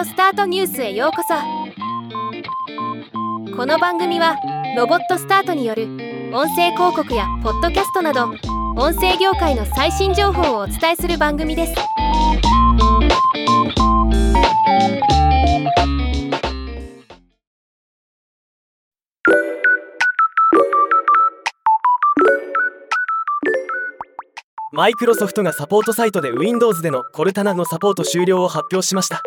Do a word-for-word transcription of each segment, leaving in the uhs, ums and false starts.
オスタートニュースへようこそ。この番組はロボットスタートによる音声広告やポッドキャストなど音声業界の最新情報をお伝えする番組です。Microsoftがサポートサイトで Windows での Cortana のサポート終了を発表しました。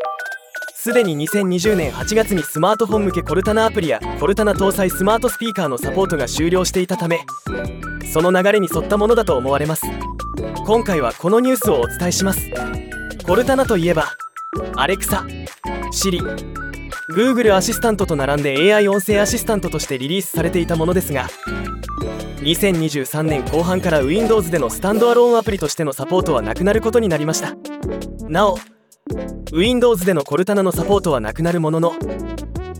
すでににせんにじゅうねんはちがつにスマートフォン向け Cortana アプリや Cortana 搭載スマートスピーカーのサポートが終了していたため、その流れに沿ったものだと思われます。今回はこのニュースをお伝えします。Cortana といえば、Alexa、Siri、Google アシスタントと並んで エーアイ 音声アシスタントとしてリリースされていたものですが、にせんにじゅうさんねんこう半から Windows でのスタンドアローンアプリとしてのサポートはなくなることになりました。なお Windows での Cortana のサポートはなくなるものの、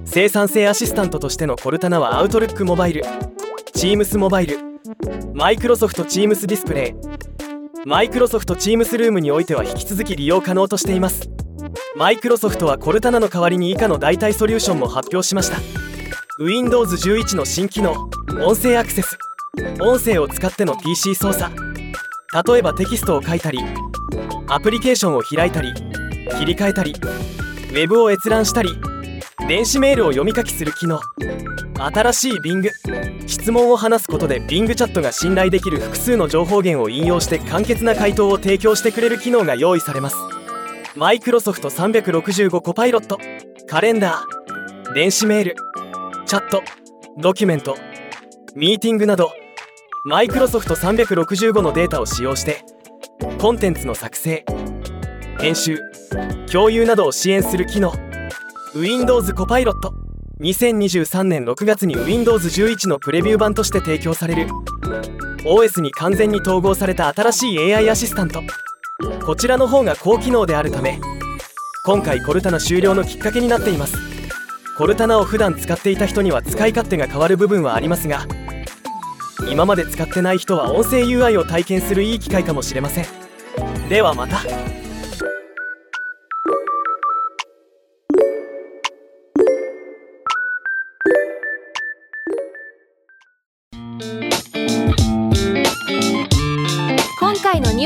生産性アシスタントとしての Cortana は Outlook Mobile、Teams Mobile、Microsoft Teams Display、Microsoft Teams Room においては引き続き利用可能としています。マイクロソフトは Cortana の代わりに以下の代替ソリューションも発表しました。 ウィンドウズじゅういち の新機能音声アクセス、音声を使っての ピーシー 操作、例えばテキストを書いたりアプリケーションを開いたり切り替えたりウェブを閲覧したり電子メールを読み書きする機能、新しい Bing 質問を話すことで Bing チャットが信頼できる複数の情報源を引用して簡潔な回答を提供してくれる機能が用意されます。マイクロソフトさんびゃくろくじゅうごコパイロット、カレンダー、電子メール、チャット、ドキュメント、ミーティングなどマイクロソフトさんびゃくろくじゅうごのデータを使用してコンテンツの作成、編集、共有などを支援する機能 Windows コパイロット、にせんにじゅうさんねんろくがつに ウィンドウズじゅういち のプレビュー版として提供される オーエス に完全に統合された新しい エーアイ アシスタント、こちらの方が高機能であるため今回Cortana終了のきっかけになっています。Cortanaを普段使っていた人には使い勝手が変わる部分はありますが、今まで使ってない人は音声 ユーアイ を体験するいい機会かもしれません。ではまた。今回のニ